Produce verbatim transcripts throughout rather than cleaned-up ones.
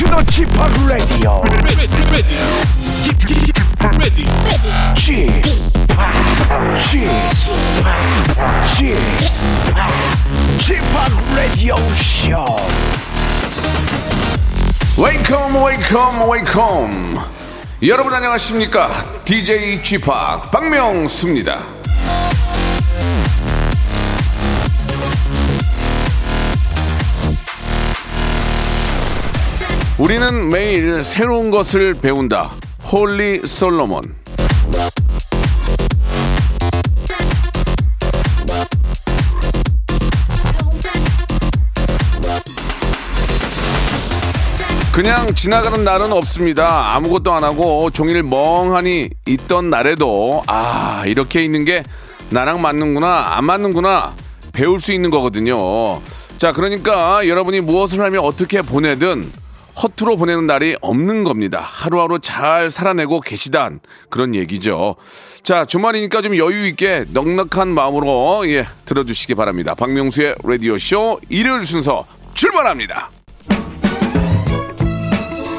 to the G-Park Radio. Ready, ready, G-Park Radio. G-Park, G-Park, G-Park, G-Park Radio Show. Welcome, welcome, welcome. 여러분 안녕하십니까? 디제이 G-Park 박명수입니다. 우리는 매일 새로운 것을 배운다. 홀리 솔로몬. 그냥 지나가는 날은 없습니다. 아무것도 안 하고 종일 멍하니 있던 날에도 아, 이렇게 있는 게 나랑 맞는구나, 안 맞는구나 배울 수 있는 거거든요. 자, 그러니까 여러분이 무엇을 하며 어떻게 보내든 허투루 보내는 날이 없는 겁니다. 하루하루 잘 살아내고 계시단 그런 얘기죠. 자, 주말이니까 좀 여유 있게 넉넉한 마음으로 예 들어주시기 바랍니다. 박명수의 라디오쇼 일요일 순서 출발합니다.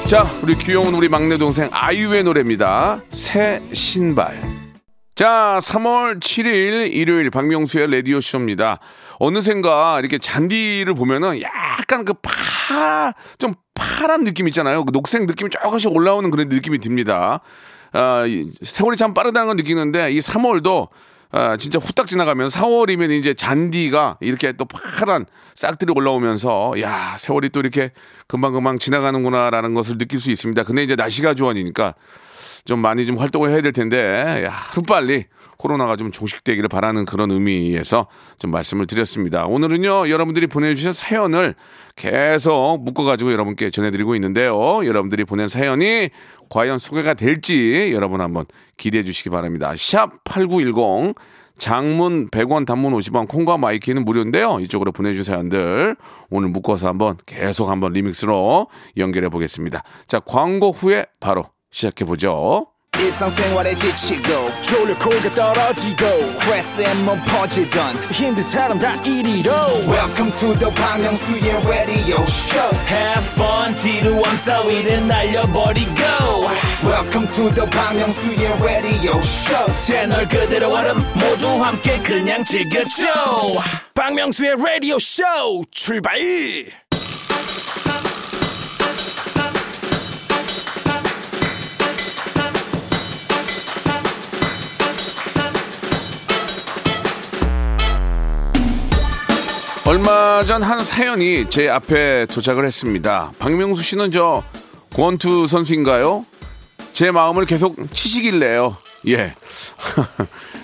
자, 우리 귀여운 우리 막내 동생 아이유의 노래입니다. 새 신발. 자, 삼월 칠일 일요일 박명수의 라디오쇼입니다. 어느샌가 이렇게 잔디를 보면은 약간 그 파, 좀 파란 느낌 있잖아요. 그 녹색 느낌이 조금씩 올라오는 그런 느낌이 듭니다. 아, 세월이 참 빠르다는 걸 느끼는데 이 삼월도 아, 진짜 후딱 지나가면 사월이면 이제 잔디가 이렇게 또 파란 싹들이 올라오면서 야, 세월이 또 이렇게 금방금방 지나가는구나라는 것을 느낄 수 있습니다. 근데 이제 날씨가 좋아지니까 좀 많이 좀 활동을 해야 될 텐데 하루빨리 코로나가 좀 종식되기를 바라는 그런 의미에서 좀 말씀을 드렸습니다. 오늘은요, 여러분들이 보내주신 사연을 계속 묶어가지고 여러분께 전해드리고 있는데요. 여러분들이 보낸 사연이 과연 소개가 될지 여러분 한번 기대해 주시기 바랍니다. 샵 팔구일공 장문 백 원 단문 오십 원 콩과 마이키는 무료인데요. 이쪽으로 보내주신 사연들 오늘 묶어서 한번 계속 한번 리믹스로 연결해 보겠습니다. 자, 광고 후에 바로 시작해보죠. 일상생활에 지치고 졸려 코가 떨어지고 스트레스에 몸 퍼지던 힘든 사람 다 이리로 Welcome to the 박명수의 radio show. Have fun. 지루한 따위를 날려버리고 Welcome to the 박명수의 radio show. 채널 그대로 얼음 모두 함께 그냥 즐겨줘. 박명수의 radio show 출발. 얼마 전 한 사연이 제 앞에 도착을 했습니다. 박명수 씨는 저 권투 선수인가요? 제 마음을 계속 치시길래요. 예.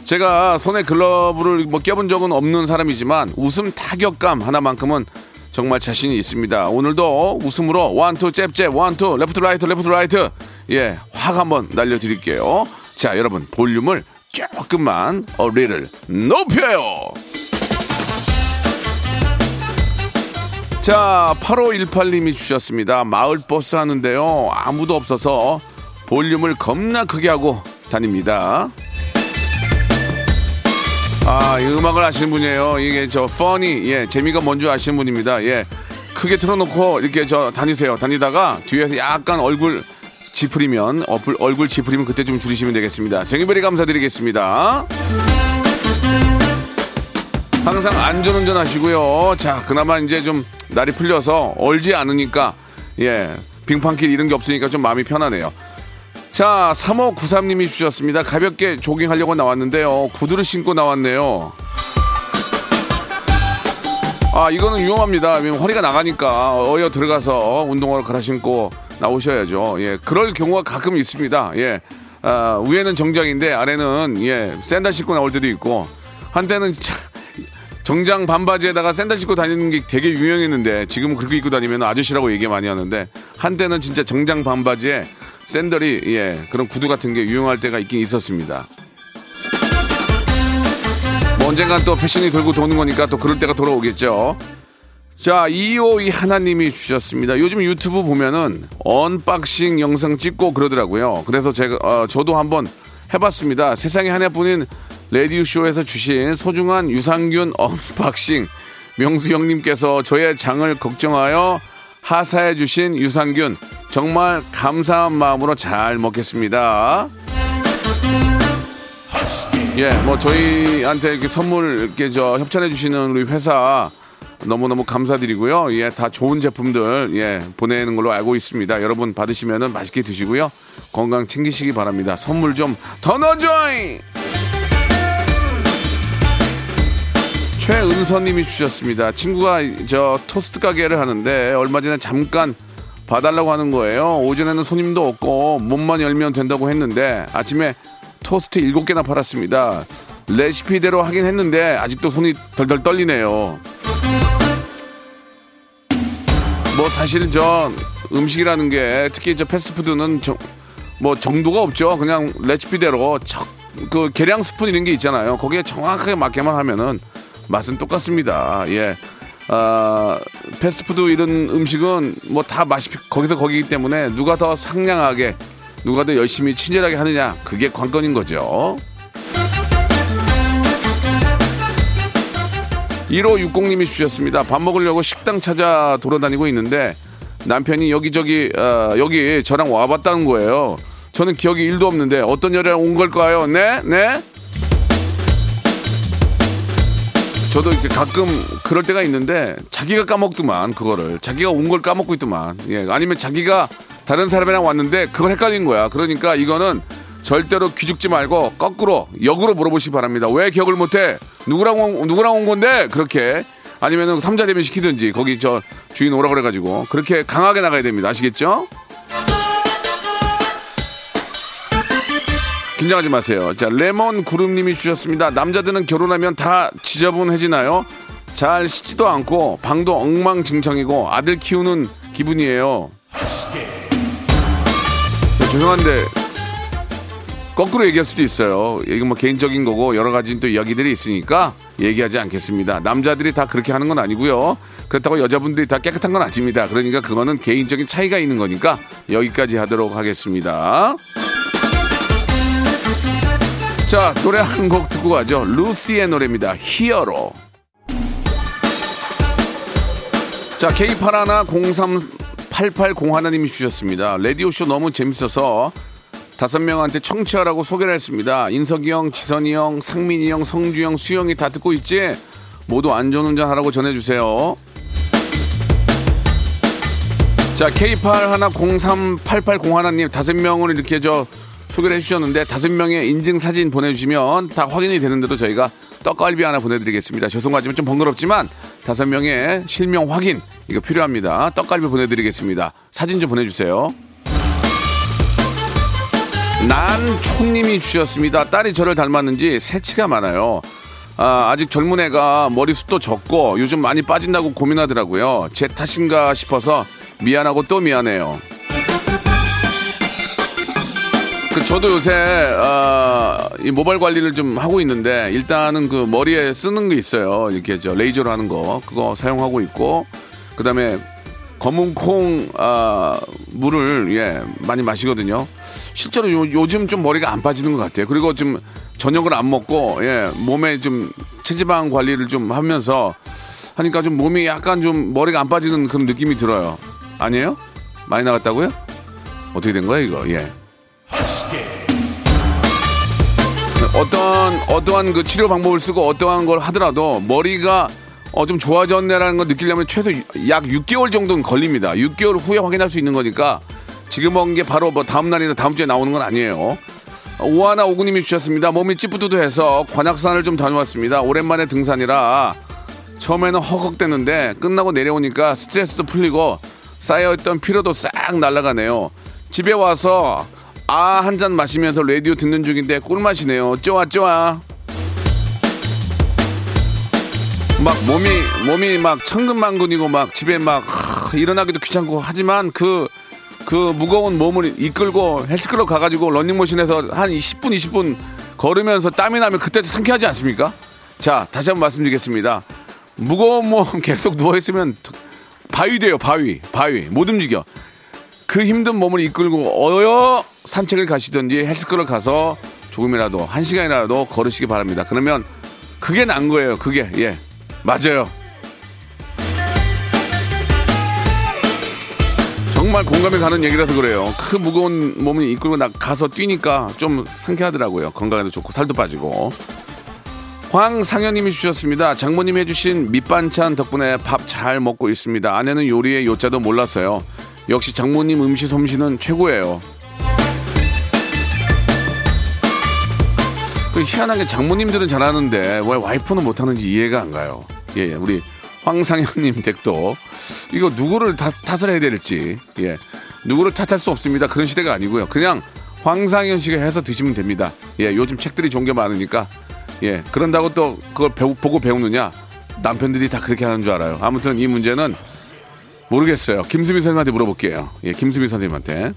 제가 손에 글러브를 뭐 껴본 적은 없는 사람이지만 웃음 타격감 하나만큼은 정말 자신이 있습니다. 오늘도 웃음으로 원투 잽잽 원투 레프트 라이트 레프트 라이트 예, 확 한번 날려드릴게요. 자, 여러분 볼륨을 조금만 어리를 높여요. 자, 팔오일팔님이 주셨습니다. 마을버스 하는데요, 아무도 없어서 볼륨을 겁나 크게 하고 다닙니다. 아, 이 음악을 아시는 분이에요. 이게 저 퍼니, 예, 재미가 뭔지 아시는 분입니다. 예, 크게 틀어놓고 이렇게 저 다니세요. 다니다가 뒤에서 약간 얼굴 지푸리면 얼굴, 얼굴 지푸리면 그때 좀 줄이시면 되겠습니다. 생일베리 감사드리겠습니다. 항상 안전운전 하시고요. 자, 그나마 이제 좀 날이 풀려서 얼지 않으니까 예, 빙판길 이런 게 없으니까 좀 마음이 편하네요. 자, 삼오구삼님이 주셨습니다. 가볍게 조깅하려고 나왔는데요, 구두를 신고 나왔네요. 아, 이거는 위험합니다. 왜냐면 허리가 나가니까 어여 들어가서 운동화를 갈아 신고 나오셔야죠. 예, 그럴 경우가 가끔 있습니다. 예, 아, 위에는 정장인데 아래는 예, 샌들 신고 나올 때도 있고 한때는 참 정장 반바지에다가 샌들 신고 다니는 게 되게 유행했는데 지금은 그렇게 입고 다니면 아저씨라고 얘기 많이 하는데 한때는 진짜 정장 반바지에 샌들이 예, 그런 구두 같은 게 유행할 때가 있긴 있었습니다. 뭐 언젠간 또 패션이 돌고 도는 거니까 또 그럴 때가 돌아오겠죠. 자, 이오이 하나님이 주셨습니다. 요즘 유튜브 보면은 언박싱 영상 찍고 그러더라고요. 그래서 제가 어, 저도 한번 해봤습니다. 세상에 하나뿐인 라디오쇼에서 주신 소중한 유산균 언박싱. 명수 형님께서 저의 장을 걱정하여 하사해 주신 유산균 정말 감사한 마음으로 잘 먹겠습니다. 예, 뭐 저희한테 이렇게 선물 이렇게 저 협찬해 주시는 우리 회사 너무너무 감사드리고요. 예, 다 좋은 제품들 예, 보내는 걸로 알고 있습니다. 여러분 받으시면은 맛있게 드시고요. 건강 챙기시기 바랍니다. 선물 좀 더 넣어줘잉! 최은서님이 주셨습니다. 친구가 저 토스트 가게를 하는데 얼마 전에 잠깐 봐달라고 하는 거예요. 오전에는 손님도 없고 문만 열면 된다고 했는데 아침에 토스트 일곱 개나 팔았습니다. 레시피대로 하긴 했는데 아직도 손이 덜덜 떨리네요. 뭐 사실 저 음식이라는 게 특히 저 패스트푸드는 저, 뭐 정도가 없죠. 그냥 레시피대로 척, 그 계량 스푼 이런 게 있잖아요. 거기에 정확하게 맞게만 하면은 맛은 똑같습니다. 예, 아, 패스트푸드 이런 음식은 뭐 다 맛이 거기서 거기이기 때문에 누가 더 상냥하게 누가 더 열심히 친절하게 하느냐 그게 관건인 거죠. 일오육공님이 주셨습니다. 밥 먹으려고 식당 찾아 돌아다니고 있는데 남편이 여기저기 어, 여기 저랑 와봤다는 거예요. 저는 기억이 일도 없는데 어떤 여자랑 온 걸까요? 네? 네? 저도 이렇게 가끔 그럴 때가 있는데 자기가 까먹더만 그거를 자기가 온 걸 까먹고 있더만 예, 아니면 자기가 다른 사람이랑 왔는데 그걸 헷갈린 거야. 그러니까 이거는 절대로 기죽지 말고 거꾸로 역으로 물어보시기 바랍니다. 왜 기억을 못해? 누구랑 온, 누구랑 온 건데? 그렇게 아니면은 삼자 대면 시키든지 거기 저 주인 오라 그래가지고 그렇게 강하게 나가야 됩니다. 아시겠죠? 긴장하지 마세요. 자, 레몬 구름님이 주셨습니다. 남자들은 결혼하면 다 지저분해지나요? 잘 씻지도 않고 방도 엉망진창이고 아들 키우는 기분이에요. 네, 죄송한데 거꾸로 얘기할 수도 있어요. 이게 뭐 개인적인 거고 여러 가지 또 이야기들이 있으니까 얘기하지 않겠습니다. 남자들이 다 그렇게 하는 건 아니고요. 그렇다고 여자분들이 다 깨끗한 건 아닙니다. 그러니까 그거는 개인적인 차이가 있는 거니까 여기까지 하도록 하겠습니다. 자, 노래 한 곡 듣고 가죠. 루시의 노래입니다. 히어로. 자, 케이 팔일공삼팔팔공일님이 주셨습니다. 라디오쇼 너무 재밌어서 다섯 명한테 청취하라고 소개를 했습니다. 인석이 형, 지선이 형, 상민이 형, 성주 형, 수영이 다 듣고 있지? 모두 안전운전 하라고 전해주세요. 자, 케이 팔일공삼팔팔공일님 다섯 명을 이렇게 저 소개를 해주셨는데 다섯 명의 인증사진 보내주시면 다 확인이 되는 대로 저희가 떡갈비 하나 보내드리겠습니다. 죄송하지만 좀 번거롭지만 다섯 명의 실명 확인 이거 필요합니다. 떡갈비 보내드리겠습니다. 사진 좀 보내주세요. 난초님이 주셨습니다. 딸이 저를 닮았는지 새치가 많아요. 아, 아직 젊은 애가 머리숱도 적고 요즘 많이 빠진다고 고민하더라고요. 제 탓인가 싶어서 미안하고 또 미안해요. 저도 요새 어, 이 모발 관리를 좀 하고 있는데 일단은 그 머리에 쓰는 게 있어요. 이렇게 저 레이저로 하는 거 그거 사용하고 있고 그다음에 검은 콩 어, 물을 예 많이 마시거든요. 실제로 요, 요즘 좀 머리가 안 빠지는 것 같아요. 그리고 좀 저녁을 안 먹고 예 몸에 좀 체지방 관리를 좀 하면서 하니까 좀 몸이 약간 좀 머리가 안 빠지는 그런 느낌이 들어요. 아니에요? 많이 나갔다고요? 어떻게 된 거야 이거? 예. 어떤 어떠한 그 치료 방법을 쓰고 어떠한 걸 하더라도 머리가 어 좀 좋아졌네라는 걸 느끼려면 최소 약 육 개월 정도는 걸립니다. 육 개월 후에 확인할 수 있는 거니까 지금 온 게 바로 뭐 다음 날이나 다음 주에 나오는 건 아니에요. 오하나 오구님이 주셨습니다. 몸이 찌뿌두두해서 관악산을 좀 다녀왔습니다. 오랜만에 등산이라 처음에는 허걱대는데 끝나고 내려오니까 스트레스도 풀리고 쌓여있던 피로도 싹 날아가네요. 집에 와서 아, 한 잔 마시면서 라디오 듣는 중인데 꿀맛이네요. 쪼아 쪼아. 막 몸이 몸이 막 천근만근이고 막 집에 막 하, 일어나기도 귀찮고 하지만 그 그 무거운 몸을 이끌고 헬스클럽 가가지고 런닝머신에서 한 십 분 이십 분 걸으면서 땀이 나면 그때 상쾌하지 않습니까? 자, 다시 한번 말씀드리겠습니다. 무거운 몸 계속 누워 있으면 바위 돼요. 바위 바위 못 움직여. 그 힘든 몸을 이끌고 어여 산책을 가시든지 헬스클럽 가서 조금이라도 한 시간이라도 걸으시기 바랍니다. 그러면 그게 난 거예요. 그게 예 맞아요. 정말 정말 공감이 가는 얘기라서 그래요. 큰 무거운 몸을 이끌고 가서 뛰니까 좀 상쾌하더라고요. 건강에도 좋고 살도 빠지고. 황상현님이 주셨습니다. 장모님이 해주신 밑반찬 덕분에 밥 잘 먹고 있습니다. 아내는 요리의 요자도 몰라서요. 역시 장모님 음식 솜씨는 최고예요. 희한하게 장모님들은 잘하는데 왜 와이프는 못하는지 이해가 안 가요. 예, 우리 황상현님 댁도 이거 누구를 다, 탓을 해야 될지, 예, 누구를 탓할 수 없습니다. 그런 시대가 아니고요. 그냥 황상현 씨가 해서 드시면 됩니다. 예, 요즘 책들이 좋은 게 많으니까. 예, 그런다고 또 그걸 배우, 보고 배우느냐? 남편들이 다 그렇게 하는 줄 알아요. 아무튼 이 문제는 모르겠어요. 김수민 선생님한테 물어볼게요. 예, 김수민 선생님한테.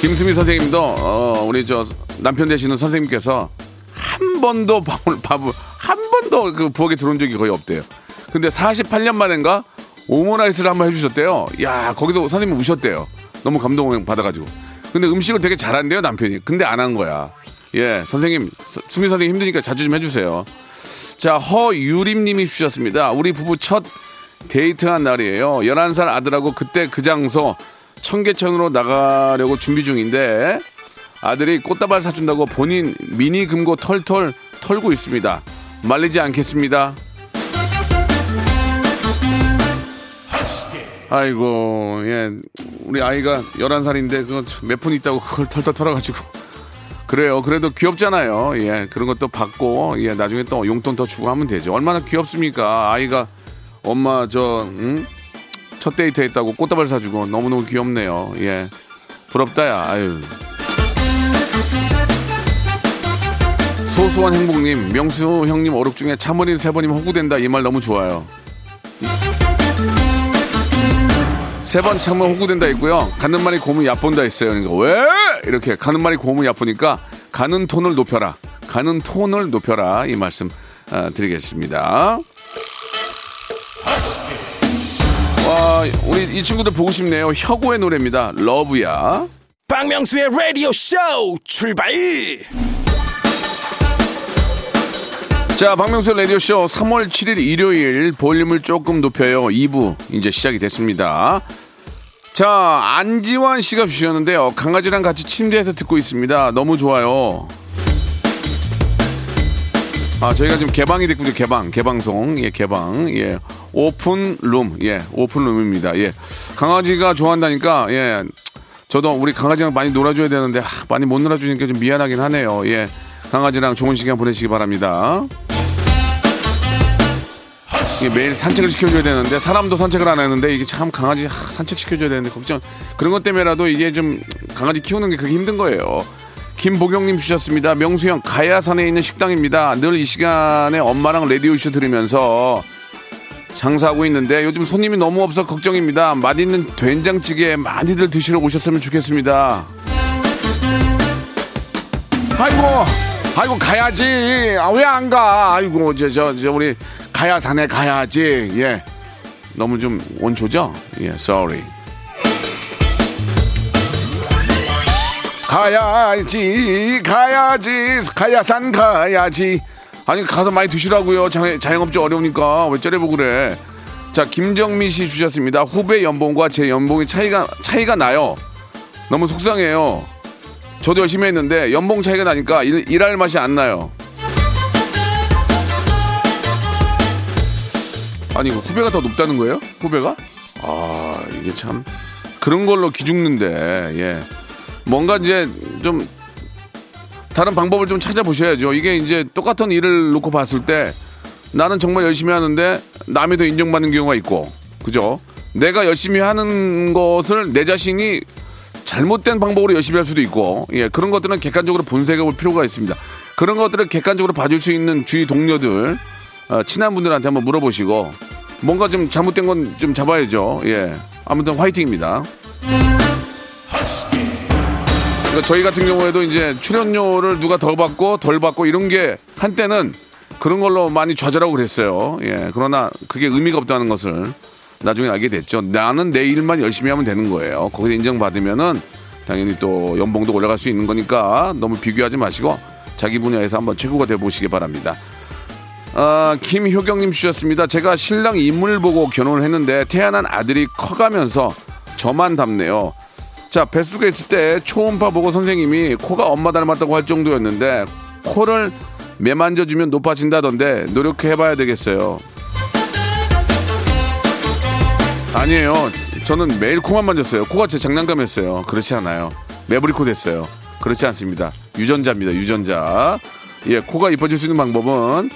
김수민 선생님도 어, 우리 저 남편 되시는 선생님께서 한 번도 밥을 밥을 한 번도 그 부엌에 들어온 적이 거의 없대요. 근데 사십팔 년 만인가 오므라이스를 한번 해주셨대요. 야, 거기도 선생님 우셨대요. 너무 감동 받아가지고. 근데 음식을 되게 잘한대요 남편이. 근데 안 한 거야. 예, 선생님 수민 선생님 힘드니까 자주 좀 해주세요. 자, 허유림님이 주셨습니다. 우리 부부 첫 데이트한 날이에요. 열한 살 아들하고 그때 그 장소 청계천으로 나가려고 준비 중인데 아들이 꽃다발 사준다고 본인 미니 금고 털털 털고 있습니다. 말리지 않겠습니다. 아이고, 예, 우리 아이가 열한 살인데 그거 몇 푼 있다고 그걸 털털 털어가지고. 그래요. 그래도 귀엽잖아요. 예, 그런 것도 받고, 예, 나중에 또 용돈 더 주고 하면 되죠. 얼마나 귀엽습니까? 아이가 엄마 저 응? 첫 데이트 했다고 꽃다발 사주고 너무너무 귀엽네요. 예, 부럽다야. 아유. 소소한 행복님, 명수 형님 어록 중에 참으린 세번이면 호구된다 이 말 너무 좋아요. 세 번 참으면 호구된다 있고요. 가는 말이 고음이 얕본다 있어요. 그러니까 왜? 이렇게 가는 말이 고음이 얕보니까 가는 톤을 높여라. 가는 톤을 높여라 이 말씀 아, 드리겠습니다. 와, 우리 이 친구들 보고 싶네요. 혁오의 노래입니다. 러브야. 박명수의 라디오 쇼 출발. 자, 박명수 라디오 쇼 삼월 칠일 일요일 볼륨을 조금 높여요. 이 부 이제 시작이 됐습니다. 자, 안지환 씨가 주셨는데요. 강아지랑 같이 침대에서 듣고 있습니다. 너무 좋아요. 아, 저희가 지금 개방이 됐고, 개방, 개방송, 예, 개방, 예, 오픈룸, 예, 오픈룸입니다. 예, 강아지가 좋아한다니까, 예, 저도 우리 강아지랑 많이 놀아줘야 되는데, 아, 많이 못 놀아주니까 좀 미안하긴 하네요. 예, 강아지랑 좋은 시간 보내시기 바랍니다. 예, 매일 산책을 시켜줘야 되는데, 사람도 산책을 안 하는데, 이게 참 강아지, 아, 산책시켜줘야 되는데, 걱정, 그런 것 때문에라도 이게 좀 강아지 키우는 게 그렇게 힘든 거예요. 김보경님 주셨습니다. 명수형 가야산에 있는 식당입니다. 늘 이 시간에 엄마랑 라디오쇼 들으면서 장사하고 있는데 요즘 손님이 너무 없어 걱정입니다. 맛있는 된장찌개 많이들 드시러 오셨으면 좋겠습니다. 아이고, 아이고 가야지. 아, 왜 안 가? 아이고, 이제 저, 저 우리 가야산에 가야지. 예, 너무 좀 원초죠? 예, sorry. 가야지, 가야지, 가야산 가야지. 아니, 가서 많이 드시라고요. 자영, 자영업자 어려우니까 왜 째려보고 그래. 자, 김정미 씨 주셨습니다. 후배 연봉과 제 연봉이 차이가 차이가 나요. 너무 속상해요. 저도 열심히 했는데 연봉 차이가 나니까 일, 일할 맛이 안 나요. 아니, 후배가 더 높다는 거예요? 후배가? 아, 이게 참 그런 걸로 기죽는데. 예, 뭔가 이제 좀 다른 방법을 좀 찾아보셔야죠. 이게 이제 똑같은 일을 놓고 봤을 때 나는 정말 열심히 하는데 남이 더 인정받는 경우가 있고, 그죠? 내가 열심히 하는 것을 내 자신이 잘못된 방법으로 열심히 할 수도 있고, 예, 그런 것들은 객관적으로 분석해 볼 필요가 있습니다. 그런 것들을 객관적으로 봐줄 수 있는 주위 동료들, 어, 친한 분들한테 한번 물어보시고 뭔가 좀 잘못된 건 좀 잡아야죠. 예, 아무튼 화이팅입니다. 저희 같은 경우에도 이제 출연료를 누가 더 받고 덜 받고 이런 게 한때는 그런 걸로 많이 좌절하고 그랬어요. 예, 그러나 그게 의미가 없다는 것을 나중에 알게 됐죠. 나는 내 일만 열심히 하면 되는 거예요. 거기서 인정받으면은 당연히 또 연봉도 올라갈 수 있는 거니까 너무 비교하지 마시고 자기 분야에서 한번 최고가 되어보시기 바랍니다. 아, 김효경님 주셨습니다. 제가 신랑 인물 보고 결혼을 했는데 태어난 아들이 커가면서 저만 닮네요. 자, 뱃속에 있을 때 초음파 보고 선생님이 코가 엄마 닮았다고 할 정도였는데 코를 매만져주면 높아진다던데 노력해봐야 되겠어요. 아니에요. 저는 매일 코만 만졌어요. 코가 제 장난감이었어요. 그렇지 않아요. 매부리코 됐어요. 그렇지 않습니다. 유전자입니다. 유전자. 예, 코가 이뻐질 수 있는 방법은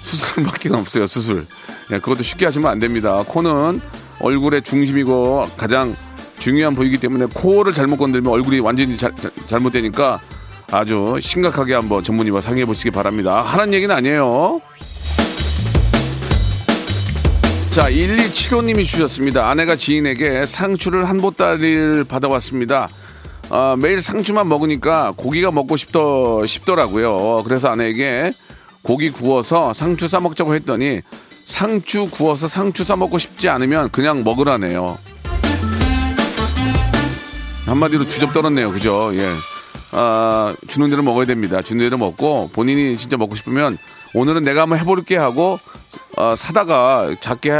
수술밖에 없어요. 수술. 예, 그것도 쉽게 하시면 안 됩니다. 코는 얼굴의 중심이고 가장 중요한 부위이기 때문에 코를 잘못 건드리면 얼굴이 완전히 자, 자, 잘못되니까 아주 심각하게 한번 전문의와 상의해 보시기 바랍니다. 하라는 얘기는 아니에요. 자, 일이칠오 님이 주셨습니다. 아내가 지인에게 상추를 한 보따리를 받아왔습니다. 아, 매일 상추만 먹으니까 고기가 먹고 싶더, 싶더라고요. 그래서 아내에게 고기 구워서 상추 싸먹자고 했더니 상추 구워서 상추 싸먹고 싶지 않으면 그냥 먹으라네요. 한마디로 주접 떨었네요. 그죠? 예. 아, 주는 대로 먹어야 됩니다. 주는 대로 먹고 본인이 진짜 먹고 싶으면 오늘은 내가 한번 해볼게 하고 어, 사다가 작게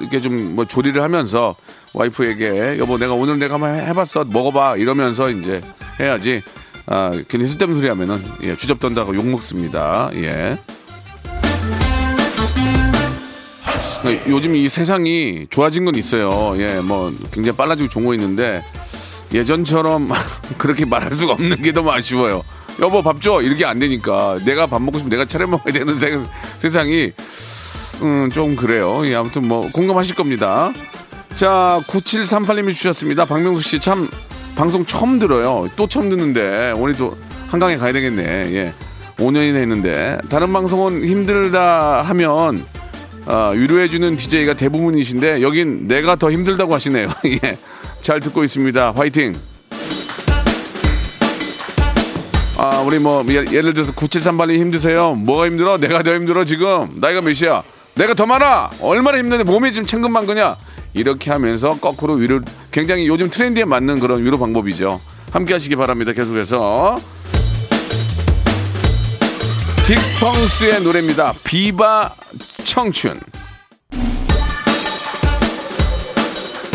이렇게 좀 뭐 조리를 하면서 와이프에게 여보 내가 오늘 내가 한번 해봤어 먹어봐 이러면서 이제 해야지. 아, 괜히 쓸데없는 소리 하면은 예, 주접 떤다고 욕 먹습니다. 예. 요즘 이 세상이 좋아진 건 있어요. 예, 뭐 굉장히 빨라지고 좋은 거 있는데 예전처럼 그렇게 말할 수가 없는 게 너무 아쉬워요. 여보 밥 줘 이렇게 안 되니까 내가 밥 먹고 싶으면 내가 차려 먹어야 되는 세, 세상이 음, 좀 그래요. 예, 아무튼 뭐 공감하실 겁니다. 자, 구칠삼팔 님이 주셨습니다. 박명수 씨 참 방송 처음 들어요. 또 처음 듣는데 오늘 또 한강에 가야 되겠네. 예, 오 년이나 했는데 다른 방송은 힘들다 하면 어, 위로해주는 디제이가 대부분이신데 여긴 내가 더 힘들다고 하시네요. 예, 잘 듣고 있습니다. 화이팅. 아, 우리 뭐 예를 들어서 구칠삼팔이 힘드세요. 뭐가 힘들어? 내가 더 힘들어. 지금 나이가 몇이야? 내가 더 많아. 얼마나 힘든데 몸이 지금 천근만근이야. 이렇게 하면서 거꾸로 위로, 굉장히 요즘 트렌드에 맞는 그런 위로 방법이죠. 함께 하시기 바랍니다. 계속해서 딕펑스의 노래입니다. 비바 청춘.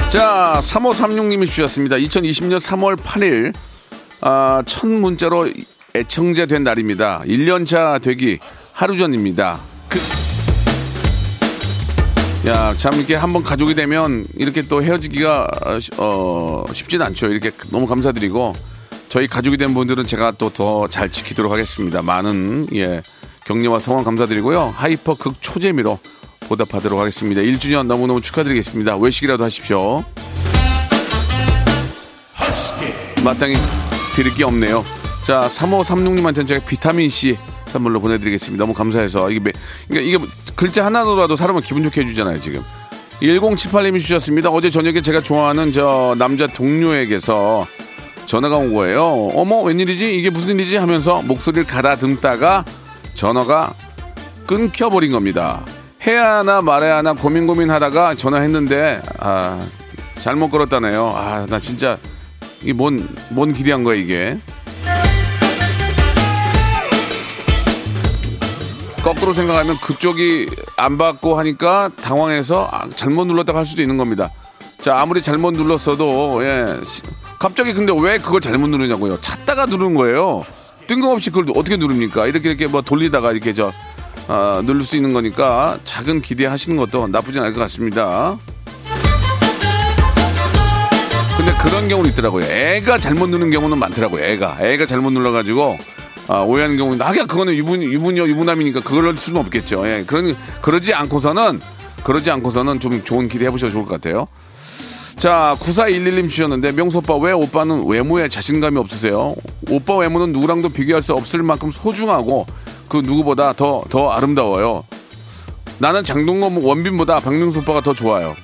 자, 삼오삼육 님이 주셨습니다. 이천이십 년 삼월 팔일 아, 첫 문자로 애청자 된 날입니다. 일 년차 되기 하루 전입니다. 그... 야, 참 이렇게 한번 가족이 되면 이렇게 또 헤어지기가 어, 쉽진 않죠. 이렇게 너무 감사드리고 저희 가족이 된 분들은 제가 또 더 잘 지키도록 하겠습니다. 많은 예, 격려와 성원 감사드리고요. 하이퍼 극 초재미로 보답하도록 하겠습니다. 일 주년 너무너무 축하드리겠습니다. 외식이라도 하십시오. 마땅히 드릴 게 없네요. 자, 삼오삼육 님한테는 제가 비타민C 선물로 보내드리겠습니다. 너무 감사해서. 이게, 매, 그러니까 이게 글자 하나로라도 사람을 기분 좋게 해주잖아요, 지금. 일공칠팔 님이 주셨습니다. 어제 저녁에 제가 좋아하는 저 남자 동료에게서 전화가 온 거예요. 어머, 웬일이지? 이게 무슨 일이지? 하면서 목소리를 가다듬다가 전화가 끊겨버린 겁니다. 해야 하나 말아야 하나 고민 고민하다가 전화했는데 아, 잘못 걸었다네요. 아, 나 진짜 이게 뭔, 뭔 기대한 거야 이게. 거꾸로 생각하면 그쪽이 안 받고 하니까 당황해서 잘못 눌렀다고 할 수도 있는 겁니다. 자, 아무리 잘못 눌렀어도 예, 갑자기 근데 왜 그걸 잘못 누르냐고요. 찾다가 누른 거예요. 뜬금없이 그걸 어떻게 누릅니까? 이렇게 이렇게 뭐 돌리다가 이렇게 저 어, 누를 수 있는 거니까 작은 기대하시는 것도 나쁘진 않을 것 같습니다. 근데 그런 경우는 있더라고요. 애가 잘못 누르는 경우는 많더라고요. 애가 애가 잘못 눌러가지고 아, 오해하는 경우는 아, 그냥 그거는 유분 유분이요 유부남이니까 그럴 수는 없겠죠. 예, 그런 그러지 않고서는 그러지 않고서는 좀 좋은 기대 해보셔도 좋을 것 같아요. 자, 구사일일 님 주셨는데 명수 오빠 왜 오빠는 외모에 자신감이 없으세요? 오빠 외모는 누구랑도 비교할 수 없을 만큼 소중하고 그 누구보다 더, 더 아름다워요. 나는 장동건 원빈보다 박명수 오빠가 더 좋아요.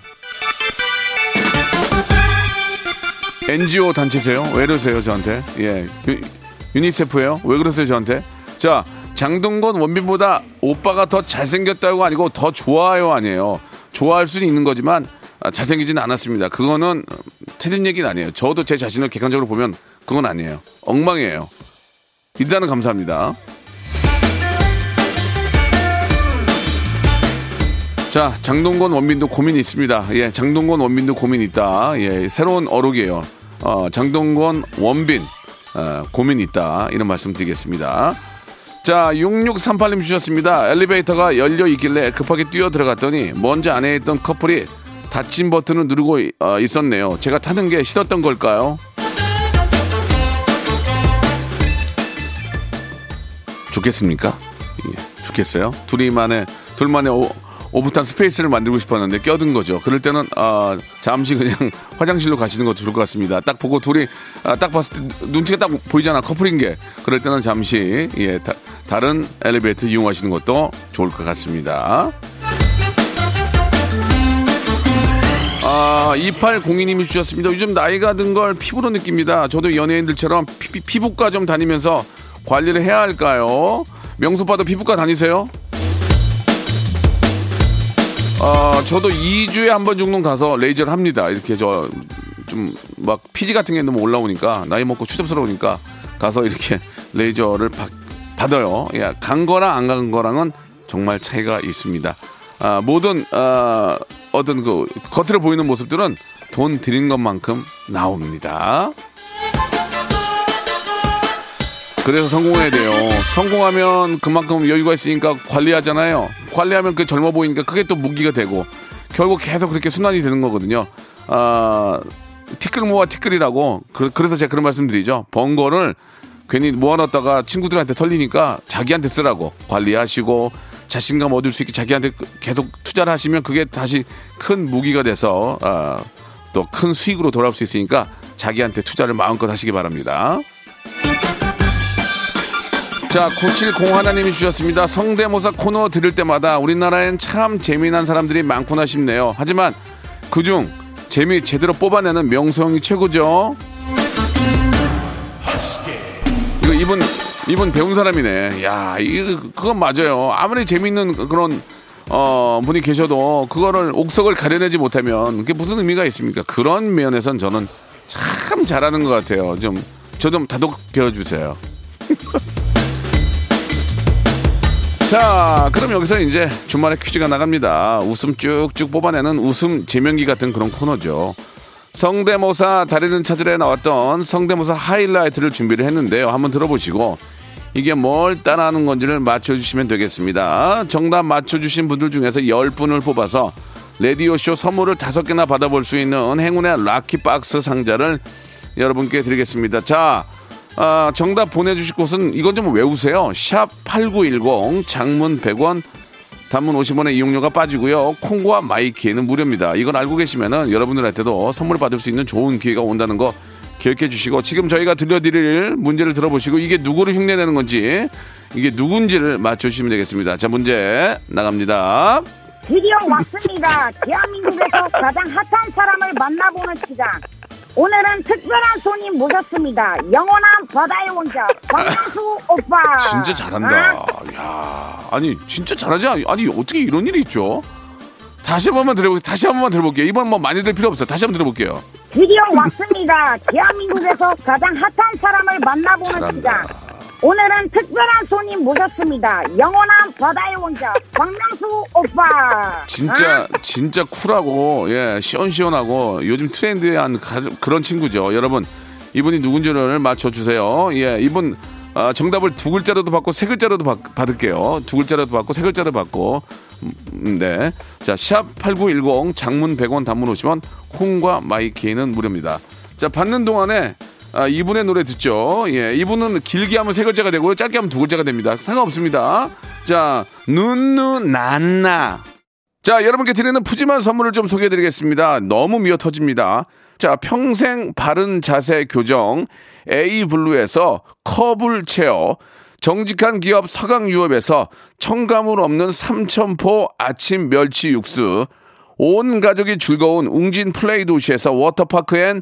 엔지오 단체세요? 왜 그러세요 저한테? 예, 유, 유니세프예요? 왜 그러세요 저한테? 자, 장동건 원빈보다 오빠가 더 잘생겼다고 아니고 더 좋아요 아니에요. 좋아할 수는 있는 거지만 아, 잘생기진 않았습니다. 그거는 틀린 얘기는 아니에요. 저도 제 자신을 객관적으로 보면 그건 아니에요. 엉망이에요. 일단은 감사합니다. 자, 장동건 원빈도 고민이 있습니다. 예, 장동건 원빈도 고민이 있다. 예, 새로운 어록이에요. 어, 장동건 원빈 어, 고민이 있다. 이런 말씀 드리겠습니다. 자, 육육삼팔 님 주셨습니다. 엘리베이터가 열려 있길래 급하게 뛰어 들어갔더니 먼저 안에 있던 커플이 닫힌 버튼을 누르고 어, 있었네요. 제가 타는 게 싫었던 걸까요? 좋겠습니까? 예, 좋겠어요? 둘이만의, 둘만의 오, 오붓한 스페이스를 만들고 싶었는데 껴든 거죠. 그럴 때는 어, 잠시 그냥 화장실로 가시는 것도 좋을 것 같습니다. 딱 보고 둘이, 아, 딱 봤을 때 눈치가 딱 보이잖아. 커플인 게. 그럴 때는 잠시, 예, 다, 다른 엘리베이터 이용하시는 것도 좋을 것 같습니다. 아, 이팔공이 님이 주셨습니다. 요즘 나이가 든 걸 피부로 느낍니다. 저도 연예인들처럼 피, 피, 피부과 좀 다니면서 관리를 해야 할까요? 명수빠도 피부과 다니세요? 어, 저도 이 주에 한 번 정도 가서 레이저를 합니다. 이렇게 저 좀 막 피지 같은 게 너무 올라오니까, 나이 먹고 추접스러우니까 가서 이렇게 레이저를 받, 받아요. 예, 간 거랑 안 간 거랑은 정말 차이가 있습니다. 아, 모든 아, 어떤 그 겉으로 보이는 모습들은 돈 드린 것만큼 나옵니다. 그래서 성공해야 돼요. 성공하면 그만큼 여유가 있으니까 관리하잖아요. 관리하면 그 젊어 보이니까 그게 또 무기가 되고 결국 계속 그렇게 순환이 되는 거거든요. 아, 티끌 모아 티끌이라고. 그, 그래서 제가 그런 말씀드리죠. 번 거를 괜히 모아놨다가 친구들한테 털리니까 자기한테 쓰라고. 관리하시고 자신감 얻을 수 있게 자기한테 계속 투자를 하시면 그게 다시 큰 무기가 돼서 아, 또 큰 수익으로 돌아올 수 있으니까 자기한테 투자를 마음껏 하시기 바랍니다. 자, 구칠공일 님이 주셨습니다. 성대모사 코너 들을 때마다 우리나라엔 참 재미난 사람들이 많구나 싶네요. 하지만 그중 재미 제대로 뽑아내는 명수 형이 최고죠. 이거 이분 이분 배운 사람이네. 야, 이거 그건 맞아요. 아무리 재미있는 그런 어, 분이 계셔도 그거를 옥석을 가려내지 못하면 그게 무슨 의미가 있습니까? 그런 면에선 저는 참 잘하는 것 같아요. 좀 저 좀 다독여 주세요. 자, 그럼 여기서 이제 주말에 퀴즈가 나갑니다. 웃음 쭉쭉 뽑아내는 웃음 제명기 같은 그런 코너죠. 성대모사 달인을 찾으러 나왔던 성대모사 하이라이트를 준비를 했는데요. 한번 들어보시고 이게 뭘 따라하는 건지를 맞춰주시면 되겠습니다. 정답 맞춰주신 분들 중에서 열 분을 뽑아서 라디오쇼 선물을 다섯 개나 받아볼 수 있는 행운의 락키박스 상자를 여러분께 드리겠습니다. 자, 아, 정답 보내주실 곳은 이건 좀 외우세요. 샵 팔구일공 장문 백 원 단문 오십 원의 이용료가 빠지고요. 콩과 마이키에는 무료입니다. 이건 알고 계시면은 여러분들한테도 선물 받을 수 있는 좋은 기회가 온다는 거 기억해 주시고, 지금 저희가 들려드릴 문제를 들어보시고 이게 누구를 흉내내는 건지 이게 누군지를 맞춰주시면 되겠습니다. 자, 문제 나갑니다. 드디어 왔습니다. 대한민국에서 가장 핫한 사람을 만나보는 시간. 오늘은 특별한 손님 모셨습니다. 영원한 바다의 원자 박명수 오빠. 진짜 잘한다. 어? 야, 아니 진짜 잘하지. 아니 어떻게 이런 일이 있죠? 다시 한 번만 들어볼게요. 다시 한 번만 들어볼게요. 이번 뭐 많이 들 필요 없어. 다시 한번 들어볼게요. 드디어 왔습니다. 대한민국에서 가장 핫한 사람을 만나보는 시간. 오늘은 특별한 손님 모셨습니다. 영원한 바다의 원자 박명수 오빠. 진짜 어? 진짜 쿨하고, 예, 시원시원하고 요즘 트렌드한 그런 친구죠. 여러분, 이분이 누군지를 맞춰주세요. 예, 이분 아, 정답을 두 글자로도 받고 세 글자로도 받, 받을게요. 두 글자로도 받고 세 글자로도 받고. 음, 네. 자, 샵 팔구일공 장문 백 원 단문 오십 원 콩과 마이케이는 무료입니다. 자, 받는 동안에 아, 이분의 노래 듣죠. 예, 이분은 길게 하면 세 글자가 되고요. 짧게 하면 두 글자가 됩니다. 상관없습니다. 자, 눈누난나. 자, 여러분께 드리는 푸짐한 선물을 좀 소개해드리겠습니다. 너무 미어 터집니다. 자, 평생 바른 자세 교정 에이블루에서 커블 체어, 정직한 기업 서강유업에서 첨가물 없는 삼천포 아침 멸치 육수, 온 가족이 즐거운 웅진 플레이 도시에서 워터파크 앤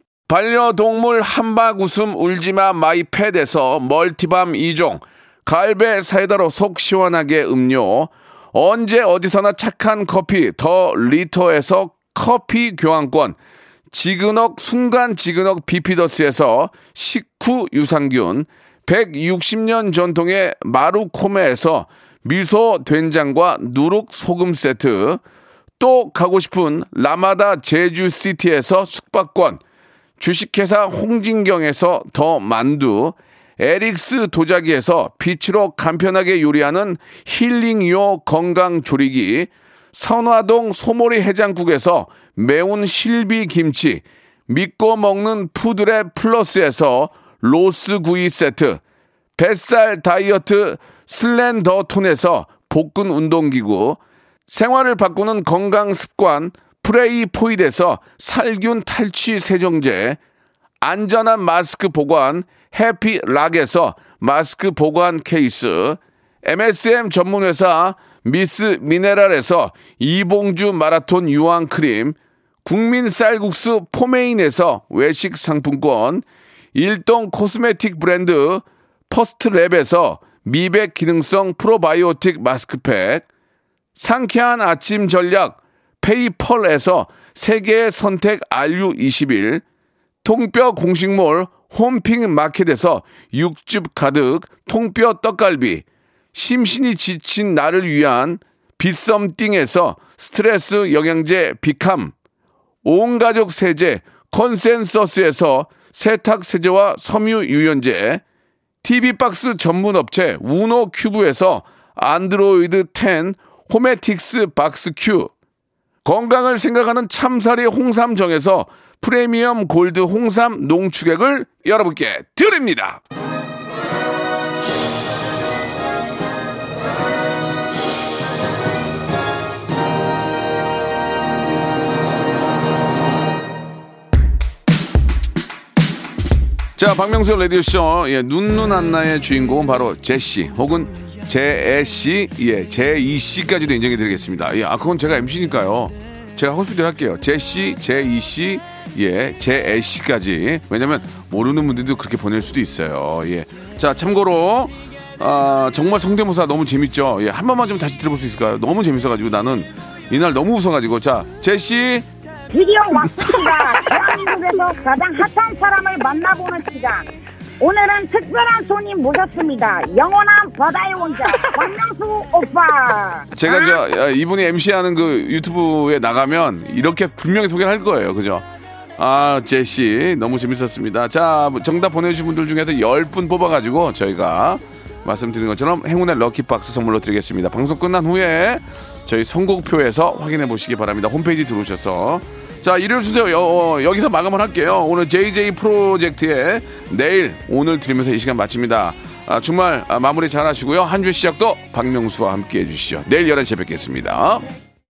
반려동물 함박 웃음 울지마 마이패드에서 멀티밤 이 종, 갈배 사이다로 속 시원하게 음료, 언제 어디서나 착한 커피 더 리터에서 커피 교환권, 지그넉 순간 지그넉 비피더스에서 식후 유산균, 백육십 년 전통의 마루코메에서 미소 된장과 누룩 소금 세트, 또 가고 싶은 라마다 제주시티에서 숙박권, 주식회사 홍진경에서 더 만두, 에릭스 도자기에서 빛으로 간편하게 요리하는 힐링요 건강조리기, 선화동 소모리 해장국에서 매운 실비김치, 믿고 먹는 푸드랩 플러스에서 로스구이 세트, 뱃살 다이어트 슬렌더톤에서 복근 운동기구, 생활을 바꾸는 건강습관 프레이포이드에서 살균 탈취 세정제, 안전한 마스크 보관 해피락에서 마스크 보관 케이스, 엠에스엠 전문회사 미스 미네랄에서 이봉주 마라톤 유황 크림, 국민 쌀국수 포메인에서 외식 상품권, 일동 코스메틱 브랜드 퍼스트랩에서 미백 기능성 프로바이오틱 마스크팩, 상쾌한 아침 전략 페이펄에서 세계의 선택 알유 이십일, 통뼈 공식몰 홈핑 마켓에서 육즙 가득 통뼈 떡갈비, 심신이 지친 나를 위한 비썸띵에서 스트레스 영양제 비캄, 온가족 세제 컨센서스에서 세탁 세제와 섬유 유연제, 티비박스 전문업체 우노큐브에서 안드로이드 텐 호메틱스 박스 큐, 건강을 생각하는 참사리 홍삼정에서 프리미엄 골드 홍삼 농축액을 여러분께 드립니다. 자, 박명수 라디오쇼, 예, 눈눈 안나의 주인공은 바로 제시 혹은 제시, 예, 제이씨까지도 인정해드리겠습니다. 예, 아, 그건 제가 엠씨니까요. 제가 호스팅 할게요. 제시, 제이씨, 예, 제시까지. 왜냐면 모르는 분들도 그렇게 보낼 수도 있어요. 예. 자, 참고로 아, 정말 성대모사 너무 재밌죠. 예, 한 번만 좀 다시 들어볼 수 있을까요? 너무 재밌어가지고 나는 이날 너무 웃어가지고. 자, 제시. 드디어 왔습니다. 대한민국에서 가장 핫한 사람을 만나보는 시간. 오늘은 특별한 손님 모셨습니다. 영원한 바다의 원자 박명수 오빠. 제가 아? 저 이분이 엠씨하는 그 유튜브에 나가면 이렇게 분명히 소개를 할 거예요. 그죠? 아, 제시 너무 재밌었습니다. 자, 정답 보내주신 분들 중에서 열 분 뽑아가지고 저희가 말씀드린 것처럼 행운의 럭키박스 선물로 드리겠습니다. 방송 끝난 후에 저희 선곡표에서 확인해 보시기 바랍니다. 홈페이지 들어오셔서. 자, 일요일 순서 어, 여기서 마감을 할게요. 오늘 제이제이 프로젝트의 내일 오늘 들으면서 이 시간 마칩니다. 아, 주말 아, 마무리 잘 하시고요. 한 주 시작도 박명수와 함께해 주시죠. 내일 열한 시에 뵙겠습니다.